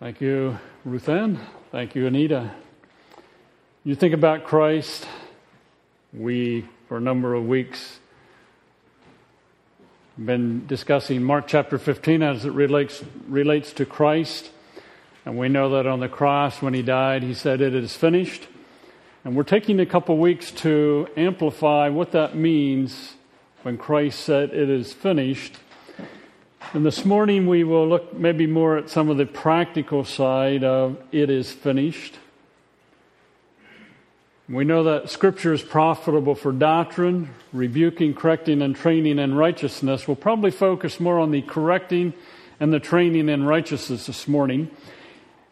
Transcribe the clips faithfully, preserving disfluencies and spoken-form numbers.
Thank you, Ruthann. Thank you, Anita. You think about Christ. We, for a number of weeks, have been discussing Mark chapter fifteen as it relates relates to Christ. And we know that on the cross, when he died, he said, "It is finished." And we're taking a couple weeks to amplify what that means when Christ said, "It is finished." And this morning we will look maybe more at some of the practical side of "it is finished." We know that Scripture is profitable for doctrine, rebuking, correcting, and training in righteousness. We'll probably focus more on the correcting and the training in righteousness this morning.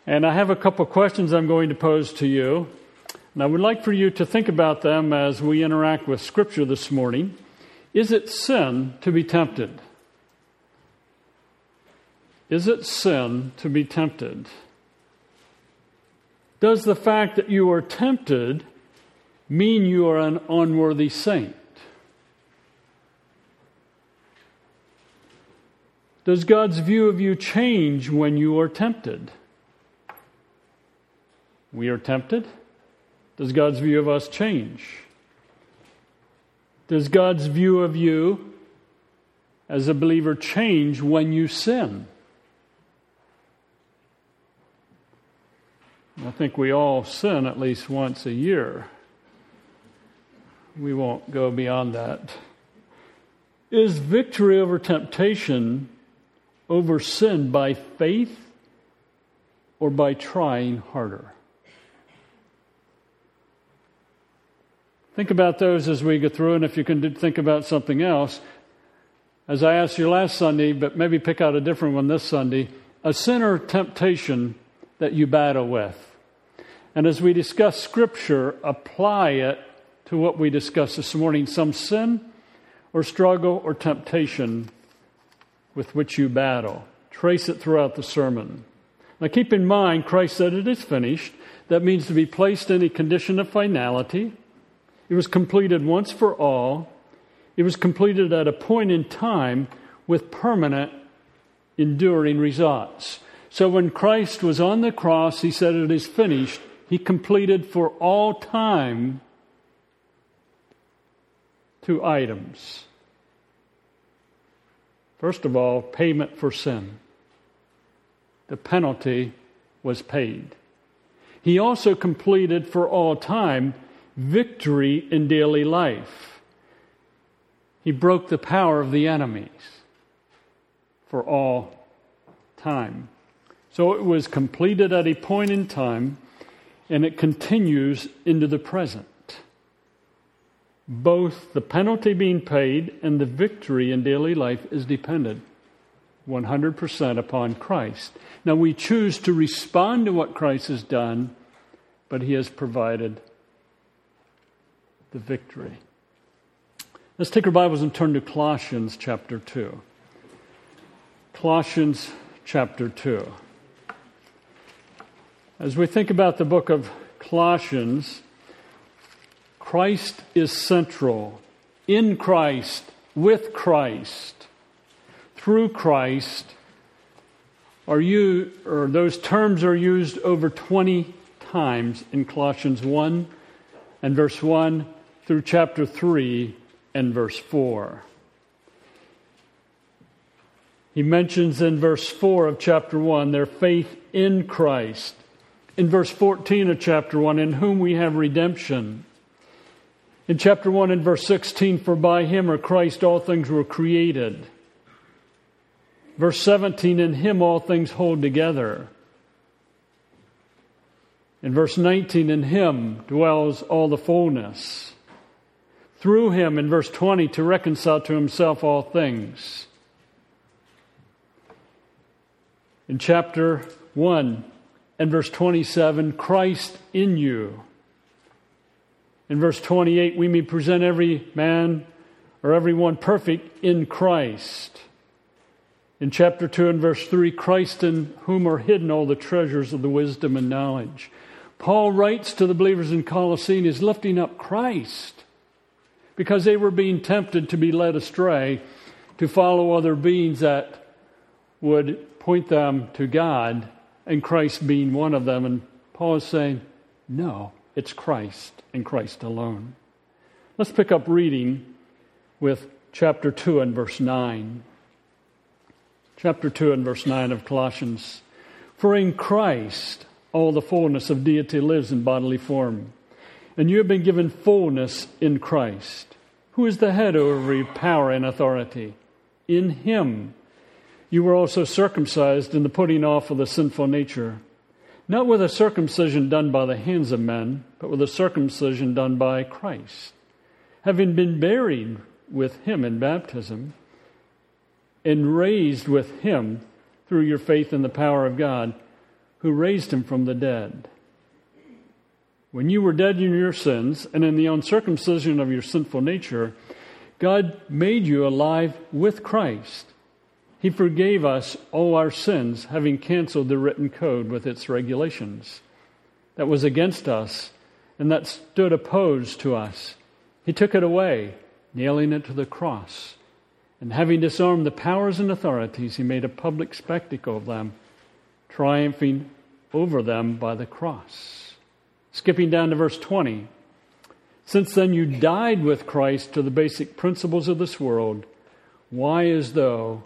And I have a couple questions I'm going to pose to you. And I would like for you to think about them as we interact with Scripture this morning. Is it sin to be tempted? Is it sin to be tempted? Does the fact that you are tempted mean you are an unworthy saint? Does God's view of you change when you are tempted? We are tempted. Does God's view of us change? Does God's view of you as a believer change when you sin? I think we all sin at least once a year. We won't go beyond that. Is victory over temptation, over sin, by faith or by trying harder? Think about those as we go through, and if you can think about something else, as I asked you last Sunday, but maybe pick out a different one this Sunday, a sin or temptation that you battle with. And as we discuss Scripture, apply it to what we discussed this morning, some sin or struggle or temptation with which you battle. Trace it throughout the sermon. Now keep in mind, Christ said, "It is finished." That means to be placed in a condition of finality. It was completed once for all. It was completed at a point in time with permanent, enduring results. So when Christ was on the cross, he said, "It is finished." He completed for all time two items. First of all, payment for sin. The penalty was paid. He also completed for all time victory in daily life. He broke the power of the enemies for all time. So it was completed at a point in time, and it continues into the present. Both the penalty being paid and the victory in daily life is dependent one hundred percent upon Christ. Now we choose to respond to what Christ has done, but he has provided the victory. Let's take our Bibles and turn to Colossians chapter two. Colossians chapter two. As we think about the book of Colossians, Christ is central. In Christ, with Christ, through Christ, are you, or those terms are used over twenty times in Colossians one and verse one. Through chapter three and verse four. He mentions in verse four of chapter one their faith in Christ. In verse fourteen of chapter one, in whom we have redemption. In chapter one and verse sixteen, for by him or Christ all things were created. Verse seventeen, in him all things hold together. In verse nineteen, in him dwells all the fullness. Through him, in verse twenty, to reconcile to himself all things. In chapter one and verse twenty-seven, Christ in you. In verse twenty-eight, we may present every man or everyone perfect in Christ. In chapter two and verse three, Christ in whom are hidden all the treasures of the wisdom and knowledge. Paul writes to the believers in Colossae and is lifting up Christ, because they were being tempted to be led astray, to follow other beings that would point them to God and Christ being one of them. And Paul is saying, no, it's Christ and Christ alone. Let's pick up reading with chapter two and verse nine. Chapter two and verse nine of Colossians. For in Christ all the fullness of deity lives in bodily form, and you have been given fullness in Christ, who is the head over every power and authority. In him you were also circumcised in the putting off of the sinful nature, not with a circumcision done by the hands of men, but with a circumcision done by Christ, having been buried with him in baptism, and raised with him through your faith in the power of God, who raised him from the dead. When you were dead in your sins, and in the uncircumcision of your sinful nature, God made you alive with Christ. He forgave us all our sins, having canceled the written code with its regulations that was against us and that stood opposed to us. He took it away, nailing it to the cross. And having disarmed the powers and authorities, he made a public spectacle of them, triumphing over them by the cross. Skipping down to verse twenty. Since then you died with Christ to the basic principles of this world. Why, as though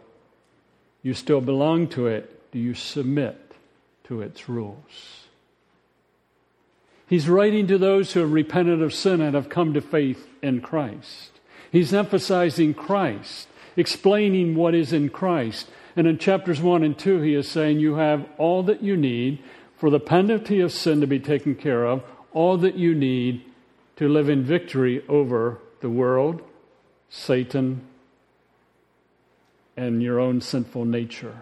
you still belong to it, do you submit to its rules? He's writing to those who have repented of sin and have come to faith in Christ. He's emphasizing Christ, explaining what is in Christ. And in chapters one and two, he is saying you have all that you need for the penalty of sin to be taken care of, all that you need to live in victory over the world, Satan, and your own sinful nature.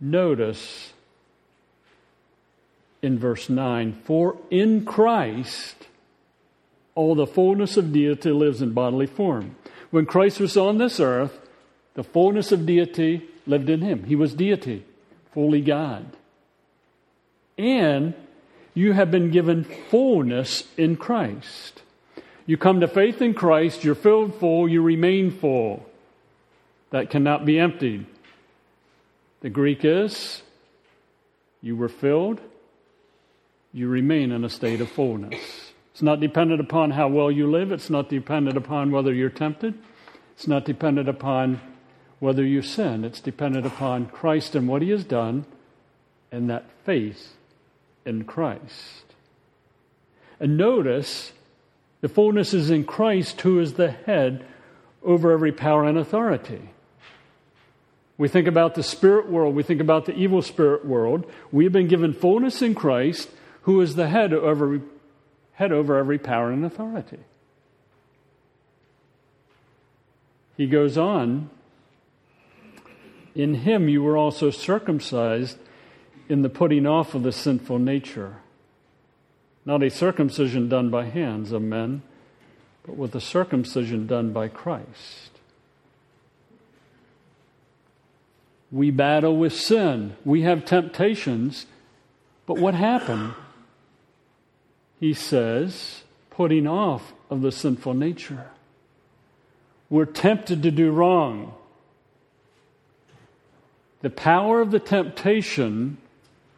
Notice in verse nine, for in Christ all the fullness of deity lives in bodily form. When Christ was on this earth, the fullness of deity lived in him. He was deity, fully God. And you have been given fullness in Christ. You come to faith in Christ, you're filled full, you remain full. That cannot be emptied. The Greek is, you were filled, you remain in a state of fullness. It's not dependent upon how well you live. It's not dependent upon whether you're tempted. It's not dependent upon whether you sin. It's dependent upon Christ and what he has done and that faith in Christ. And notice, the fullness is in Christ, who is the head over every power and authority. We think about the spirit world. We think about the evil spirit world. We have been given fullness in Christ, who is the head over, head over every power and authority. He goes on, in him you were also circumcised in the putting off of the sinful nature, not a circumcision done by hands of men, but with the circumcision done by Christ. We battle with sin. We have temptations. But what happened? He says, putting off of the sinful nature. We're tempted to do wrong. The power of the temptation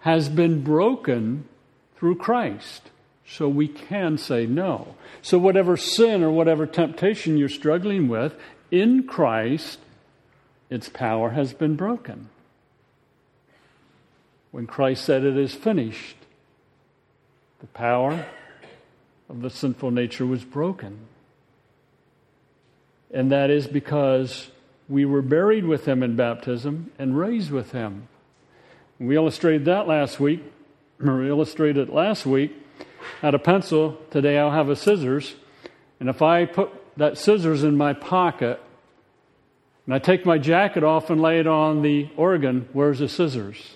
has been broken through Christ. So we can say no. So whatever sin or whatever temptation you're struggling with, in Christ, its power has been broken. When Christ said it is finished, the power of the sinful nature was broken. And that is because we were buried with him in baptism and raised with him. We illustrated that last week, or we illustrated it last week, had a pencil, today I'll have a scissors, and if I put that scissors in my pocket and I take my jacket off and lay it on the organ, where's the scissors?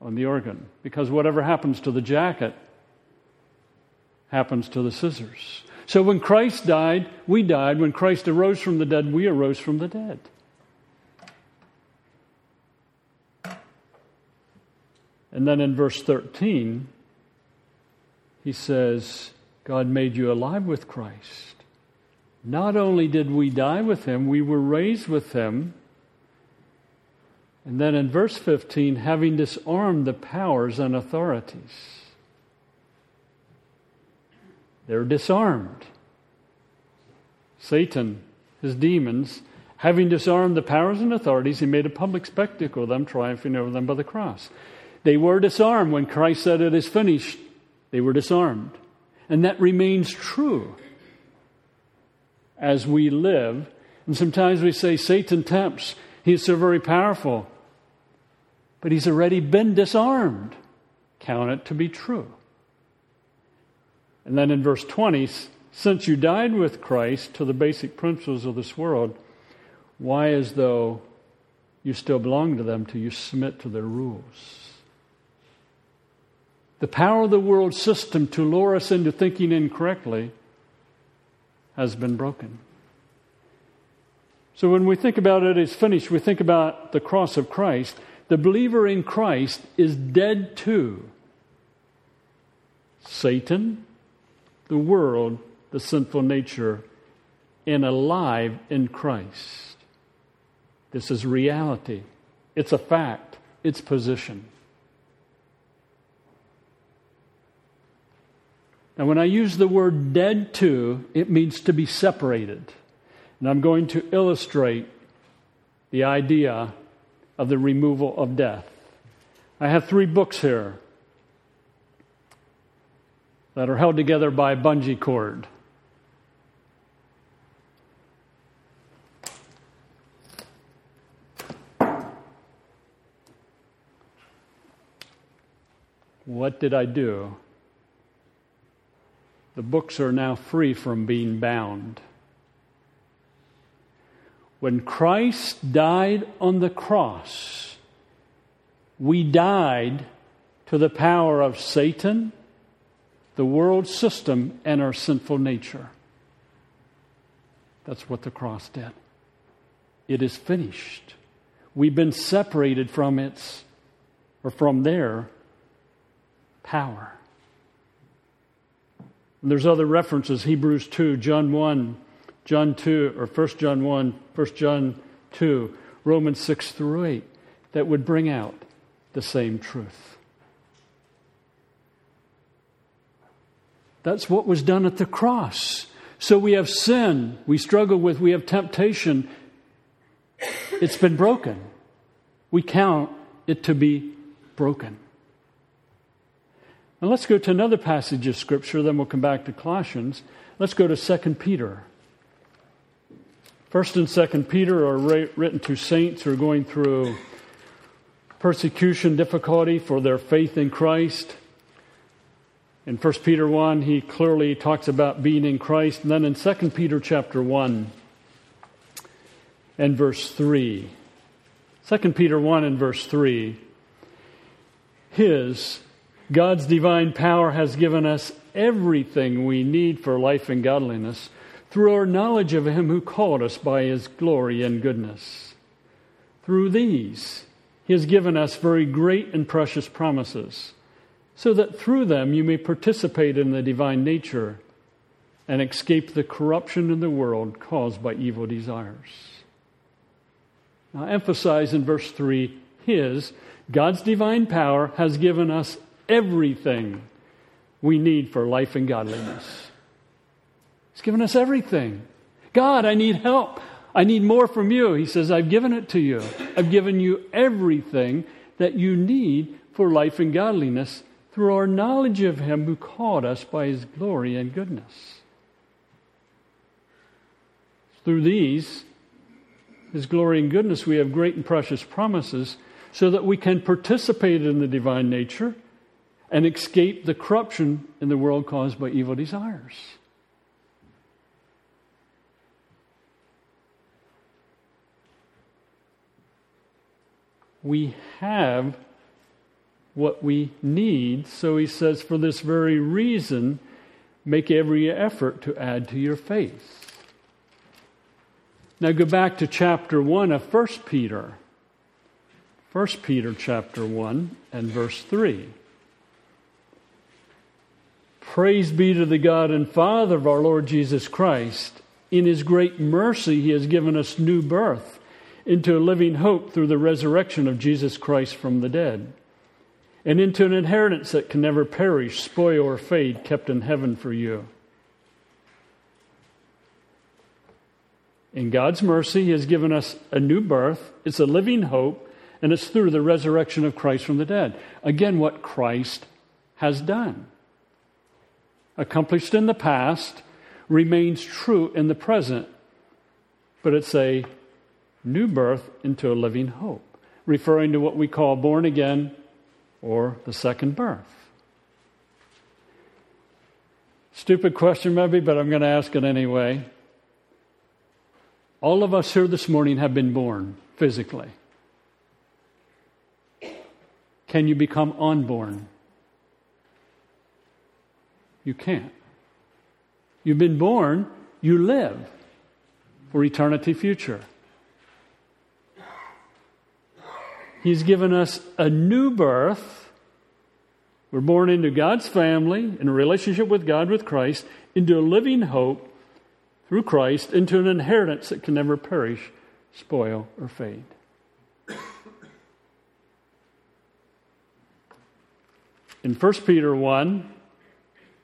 On the organ. Because whatever happens to the jacket happens to the scissors. So when Christ died, we died. When Christ arose from the dead, we arose from the dead. And then in verse thirteen, he says, God made you alive with Christ. Not only did we die with him, we were raised with him. And then in verse fifteen, having disarmed the powers and authorities. They're disarmed. Satan, his demons, having disarmed the powers and authorities, he made a public spectacle of them, triumphing over them by the cross. They were disarmed when Christ said, "It is finished." They were disarmed. And that remains true as we live. And sometimes we say, Satan tempts. He's so very powerful. But he's already been disarmed. Count it to be true. And then in verse twenty, since you died with Christ to the basic principles of this world, why, as though you still belong to them, till you submit to their rules? The power of the world system to lure us into thinking incorrectly has been broken. So when we think about it as finished, we think about the cross of Christ. The believer in Christ is dead to Satan, the world, the sinful nature, and alive in Christ. This is reality. It's a fact. It's position. Now, when I use the word dead to, it means to be separated. And I'm going to illustrate the idea of the removal of death. I have three books here that are held together by a bungee cord. What did I do? The books are now free from being bound. When Christ died on the cross, we died to the power of Satan, the world system, and our sinful nature. That's what the cross did. It is finished. We've been separated from its, or from their power. And there's other references, Hebrews two, John one, John two, or First John one, First John two, Romans six through eight, that would bring out the same truth. That's what was done at the cross. So we have sin we struggle with, we have temptation. It's been broken. We count it to be broken. Now let's go to another passage of Scripture, then we'll come back to Colossians. Let's go to Second Peter. First and Second Peter are written to saints who are going through persecution, difficulty for their faith in Christ. In First Peter one, he clearly talks about being in Christ. And then in Second Peter chapter one and verse three. Second Peter one and verse three. His... God's divine power has given us everything we need for life and godliness through our knowledge of Him who called us by His glory and goodness. Through these, He has given us very great and precious promises, so that through them you may participate in the divine nature and escape the corruption in the world caused by evil desires. Now, I emphasize in verse three, His, God's divine power has given us everything we need for life and godliness. He's given us everything. God, I need help. I need more from you. He says, I've given it to you. I've given you everything that you need for life and godliness through our knowledge of Him who called us by His glory and goodness. Through these, His glory and goodness, we have great and precious promises so that we can participate in the divine nature and escape the corruption in the world caused by evil desires. We have what we need, so he says, for this very reason, make every effort to add to your faith. Now go back to chapter one of First Peter. First Peter chapter one and verse three. Praise be to the God and Father of our Lord Jesus Christ. In His great mercy, He has given us new birth into a living hope through the resurrection of Jesus Christ from the dead, and into an inheritance that can never perish, spoil, or fade, kept in heaven for you. In God's mercy, He has given us a new birth. It's a living hope, and it's through the resurrection of Christ from the dead. Again, what Christ has done, accomplished in the past, remains true in the present, but it's a new birth into a living hope, referring to what we call born again or the second birth. Stupid question maybe, but I'm going to ask it anyway. All of us here this morning have been born physically. Can you become unborn? You can't. You've been born, you live for eternity future. He's given us a new birth. We're born into God's family, in a relationship with God, with Christ, into a living hope through Christ, into an inheritance that can never perish, spoil, or fade. In First Peter one,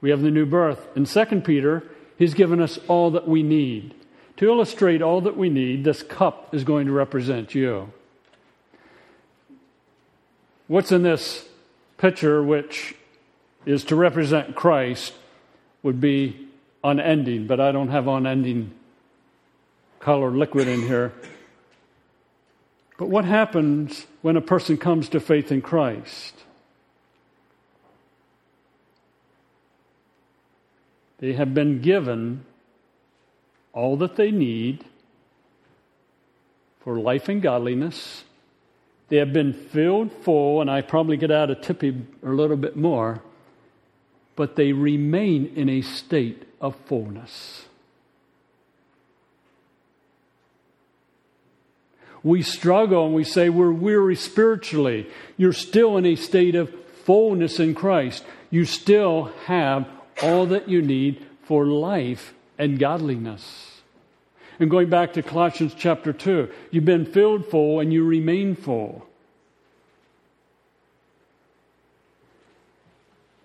we have the new birth. In Second Peter, He's given us all that we need. To illustrate all that we need, this cup is going to represent you. What's in this picture, which is to represent Christ, would be unending, but I don't have unending colored liquid in here. But what happens when a person comes to faith in Christ? They have been given all that they need for life and godliness. They have been filled full, and I probably could add a tippy or a little bit more, but they remain in a state of fullness. We struggle and we say we're weary spiritually. You're still in a state of fullness in Christ. You still have all that you need for life and godliness. And going back to Colossians chapter two, you've been filled full and you remain full.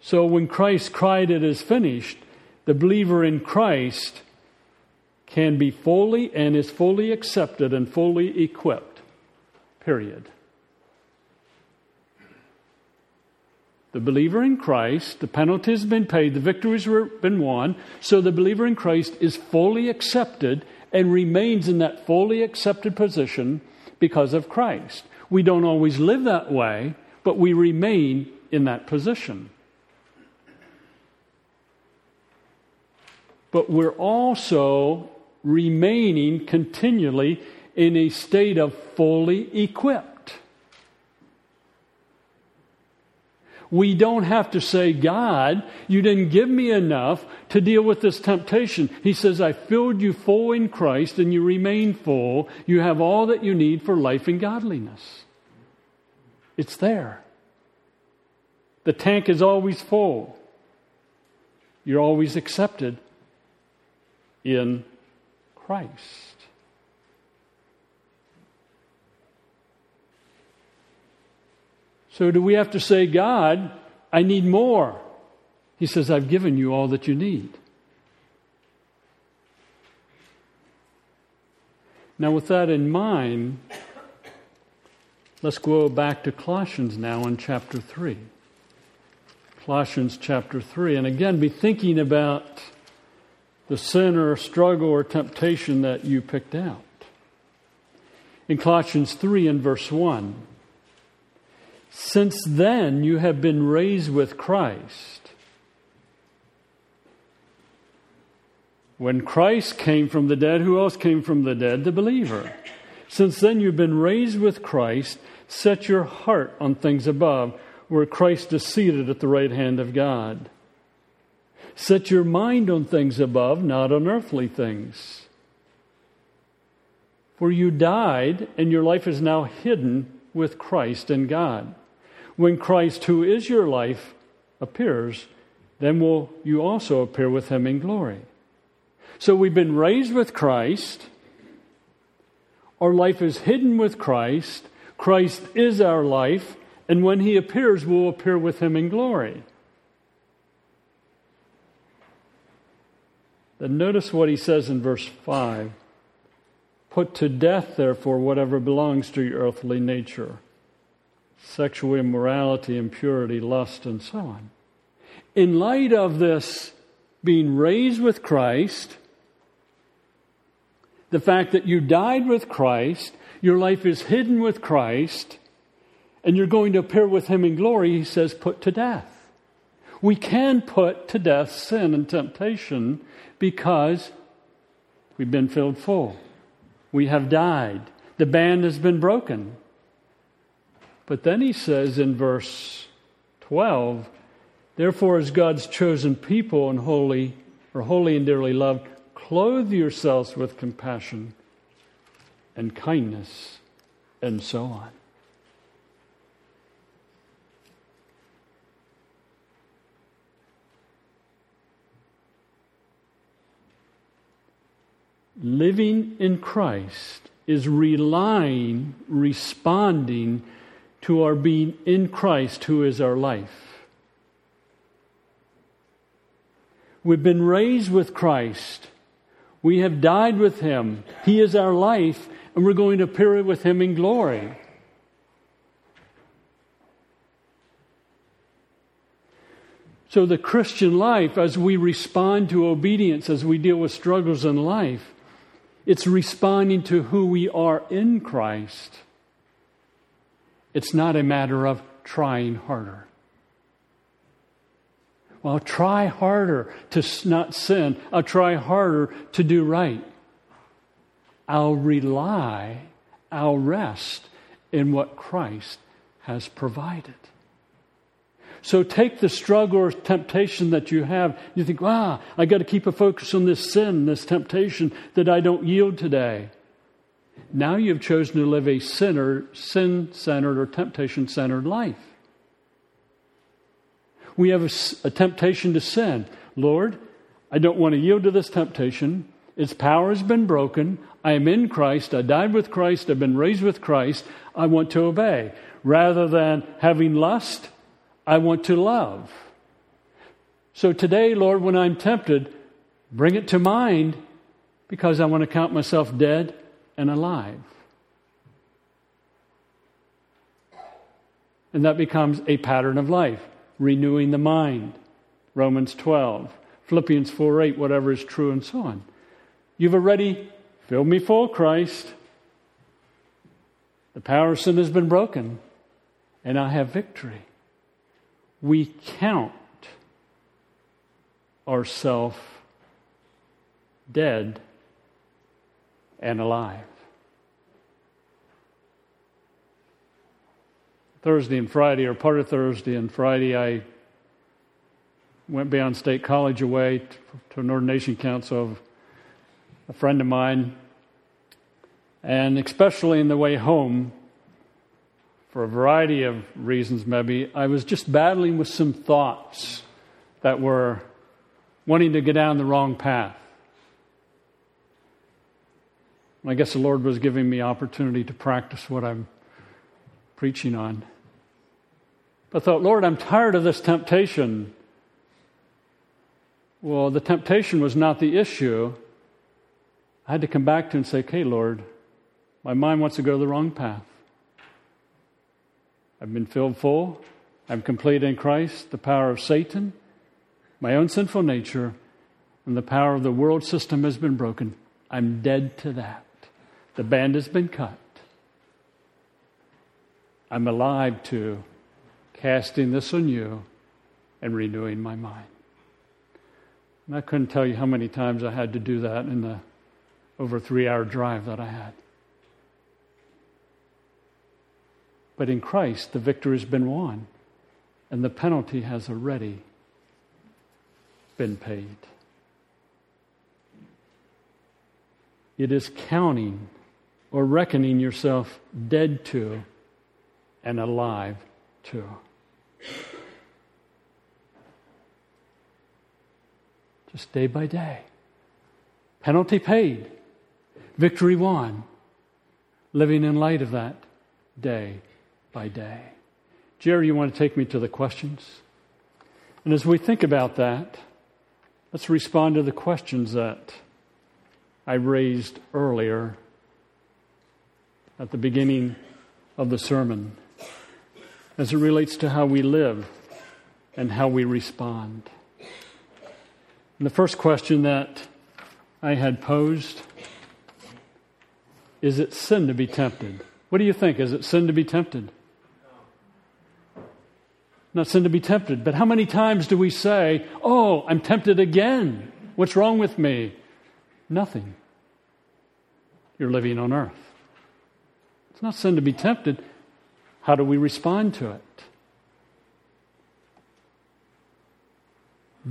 So when Christ cried, "It is finished," the believer in Christ can be fully and is fully accepted and fully equipped. Period. The believer in Christ, the penalty has been paid, the victory has been won, so the believer in Christ is fully accepted and remains in that fully accepted position because of Christ. We don't always live that way, but we remain in that position. But we're also remaining continually in a state of fully equipped. We don't have to say, "God, you didn't give me enough to deal with this temptation." He says, "I filled you full in Christ and you remain full. You have all that you need for life and godliness." It's there. The tank is always full. You're always accepted in Christ. So do we have to say, "God, I need more"? He says, "I've given you all that you need." Now with that in mind, let's go back to Colossians now in chapter three. Colossians chapter three. And again, be thinking about the sin or struggle or temptation that you picked out. In Colossians three and verse one. "Since then you have been raised with Christ." When Christ came from the dead, who else came from the dead? The believer. "Since then you've been raised with Christ. Set your heart on things above, where Christ is seated at the right hand of God. Set your mind on things above, not on earthly things. For you died, and your life is now hidden with Christ in God. When Christ, who is your life, appears, then will you also appear with Him in glory." So we've been raised with Christ. Our life is hidden with Christ. Christ is our life, and when he appears, we'll appear with him in glory. Then notice what he says in verse five. Put to death, therefore, whatever belongs to your earthly nature. Sexual immorality, impurity, lust, and so on. In light of this being raised with Christ, the fact that you died with Christ, your life is hidden with Christ, and you're going to appear with him in glory, he says, put to death. We can put to death sin and temptation because we've been filled full. We have died. The band has been broken. But then he says in verse twelve, therefore, as God's chosen people and holy, or holy and dearly loved, clothe yourselves with compassion and kindness and so on. Living in Christ is relying, responding to our being in Christ, who is our life. We've been raised with Christ. We have died with him. He is our life, and we're going to appear with him in glory. So the Christian life, as we respond to obedience, as we deal with struggles in life, it's responding to who we are in Christ. It's not a matter of trying harder. Well, I'll try harder to not sin. I'll try harder to do right. I'll rely, I'll rest in what Christ has provided. So take the struggle or temptation that you have. You think, wow, I got to keep a focus on this sin, this temptation that I don't yield today. Now you've chosen to live a sinner, sin-centered or temptation-centered life. We have a, a temptation to sin. Lord, I don't want to yield to this temptation. Its power has been broken. I am in Christ. I died with Christ. I've been raised with Christ. I want to obey. Rather than having lust, I want to love. So today, Lord, when I'm tempted, bring it to mind, because I want to count myself dead and alive. And that becomes a pattern of life, renewing the mind. Romans twelve, Philippians four eight, whatever is true and so on. You've already filled me full, Christ. The power of sin has been broken, and I have victory. We count ourselves dead and alive. Thursday and Friday, or part of Thursday and Friday, I went beyond State College away to an ordination council of a friend of mine. And especially in the way home, for a variety of reasons maybe, I was just battling with some thoughts that were wanting to go down the wrong path. And I guess the Lord was giving me opportunity to practice what I'm preaching on. I thought, Lord, I'm tired of this temptation. Well, the temptation was not the issue. I had to come back to it and say, okay, Lord, my mind wants to go the wrong path. I've been filled full. I'm complete in Christ. The power of Satan, my own sinful nature, and the power of the world system has been broken. I'm dead to that. The band has been cut. I'm alive to casting this on you and renewing my mind. And I couldn't tell you how many times I had to do that in the over three-hour drive that I had. But in Christ, the victory has been won, and the penalty has already been paid. It is counting or reckoning yourself dead to and alive to. Just day by day. Penalty paid. Victory won. living in light of that day by day. Jerry, you want to take me to the questions? And as we think about that, let's respond to the questions that I raised earlier at the beginning of the sermon as it relates to how we live and how we respond. And the first question that I had posed, is it sin to be tempted? What do you think? Is it sin to be tempted? Not sin to be tempted, but how many times do we say, oh, I'm tempted again. What's wrong with me? Nothing. You're living on earth. It's not sin to be tempted. How do we respond to it?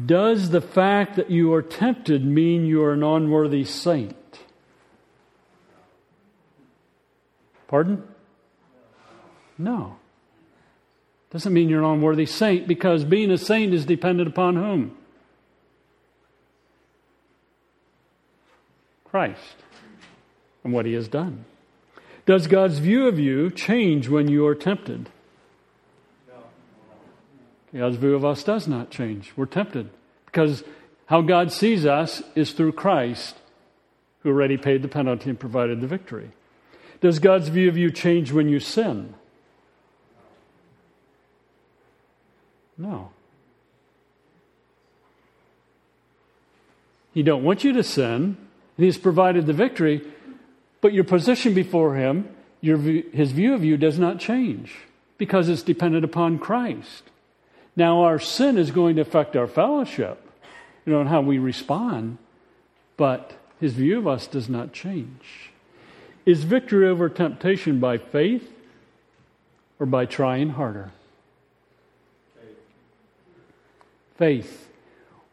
Does the fact that you are tempted mean you are an unworthy saint? Pardon? No. Doesn't mean you're an unworthy saint, because being a saint is dependent upon whom? Christ and what He has done. Does God's view of you change when you are tempted? God's view of us does not change. We're tempted because how God sees us is through Christ, who already paid the penalty and provided the victory. Does God's view of you change when you sin? No. He don't want you to sin. He's provided the victory, but your position before Him, your view, His view of you does not change because it's dependent upon Christ. Now, our sin is going to affect our fellowship, you know, and how we respond, but His view of us does not change. Is victory over temptation by faith or by trying harder? Faith.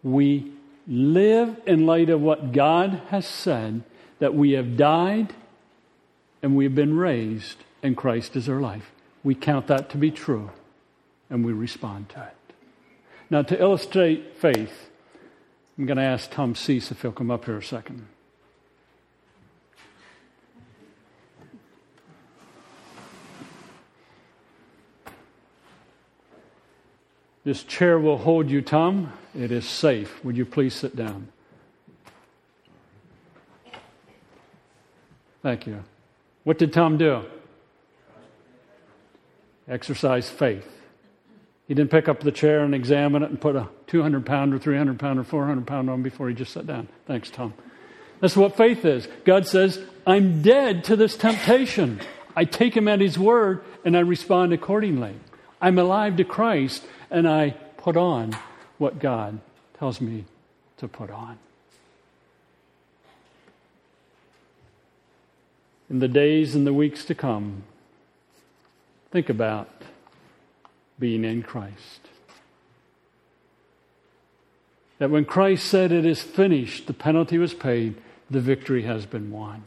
We live in light of what God has said, that we have died and we have been raised, and Christ is our life. We count that to be true, and we respond to it. Now, to illustrate faith, I'm going to ask Tom Cease if he'll come up here a second. This chair will hold you, Tom. It is safe. Would you please sit down? Thank you. What did Tom do? Exercise faith. He didn't pick up the chair and examine it and put a two hundred pound or three hundred pound or four hundred pound on before he just sat down. Thanks, Tom. That's what faith is. God says, I'm dead to this temptation. I take Him at His word and I respond accordingly. I'm alive to Christ, and I put on what God tells me to put on. In the days and the weeks to come, think about being in Christ. That when Christ said it is finished, the penalty was paid, the victory has been won.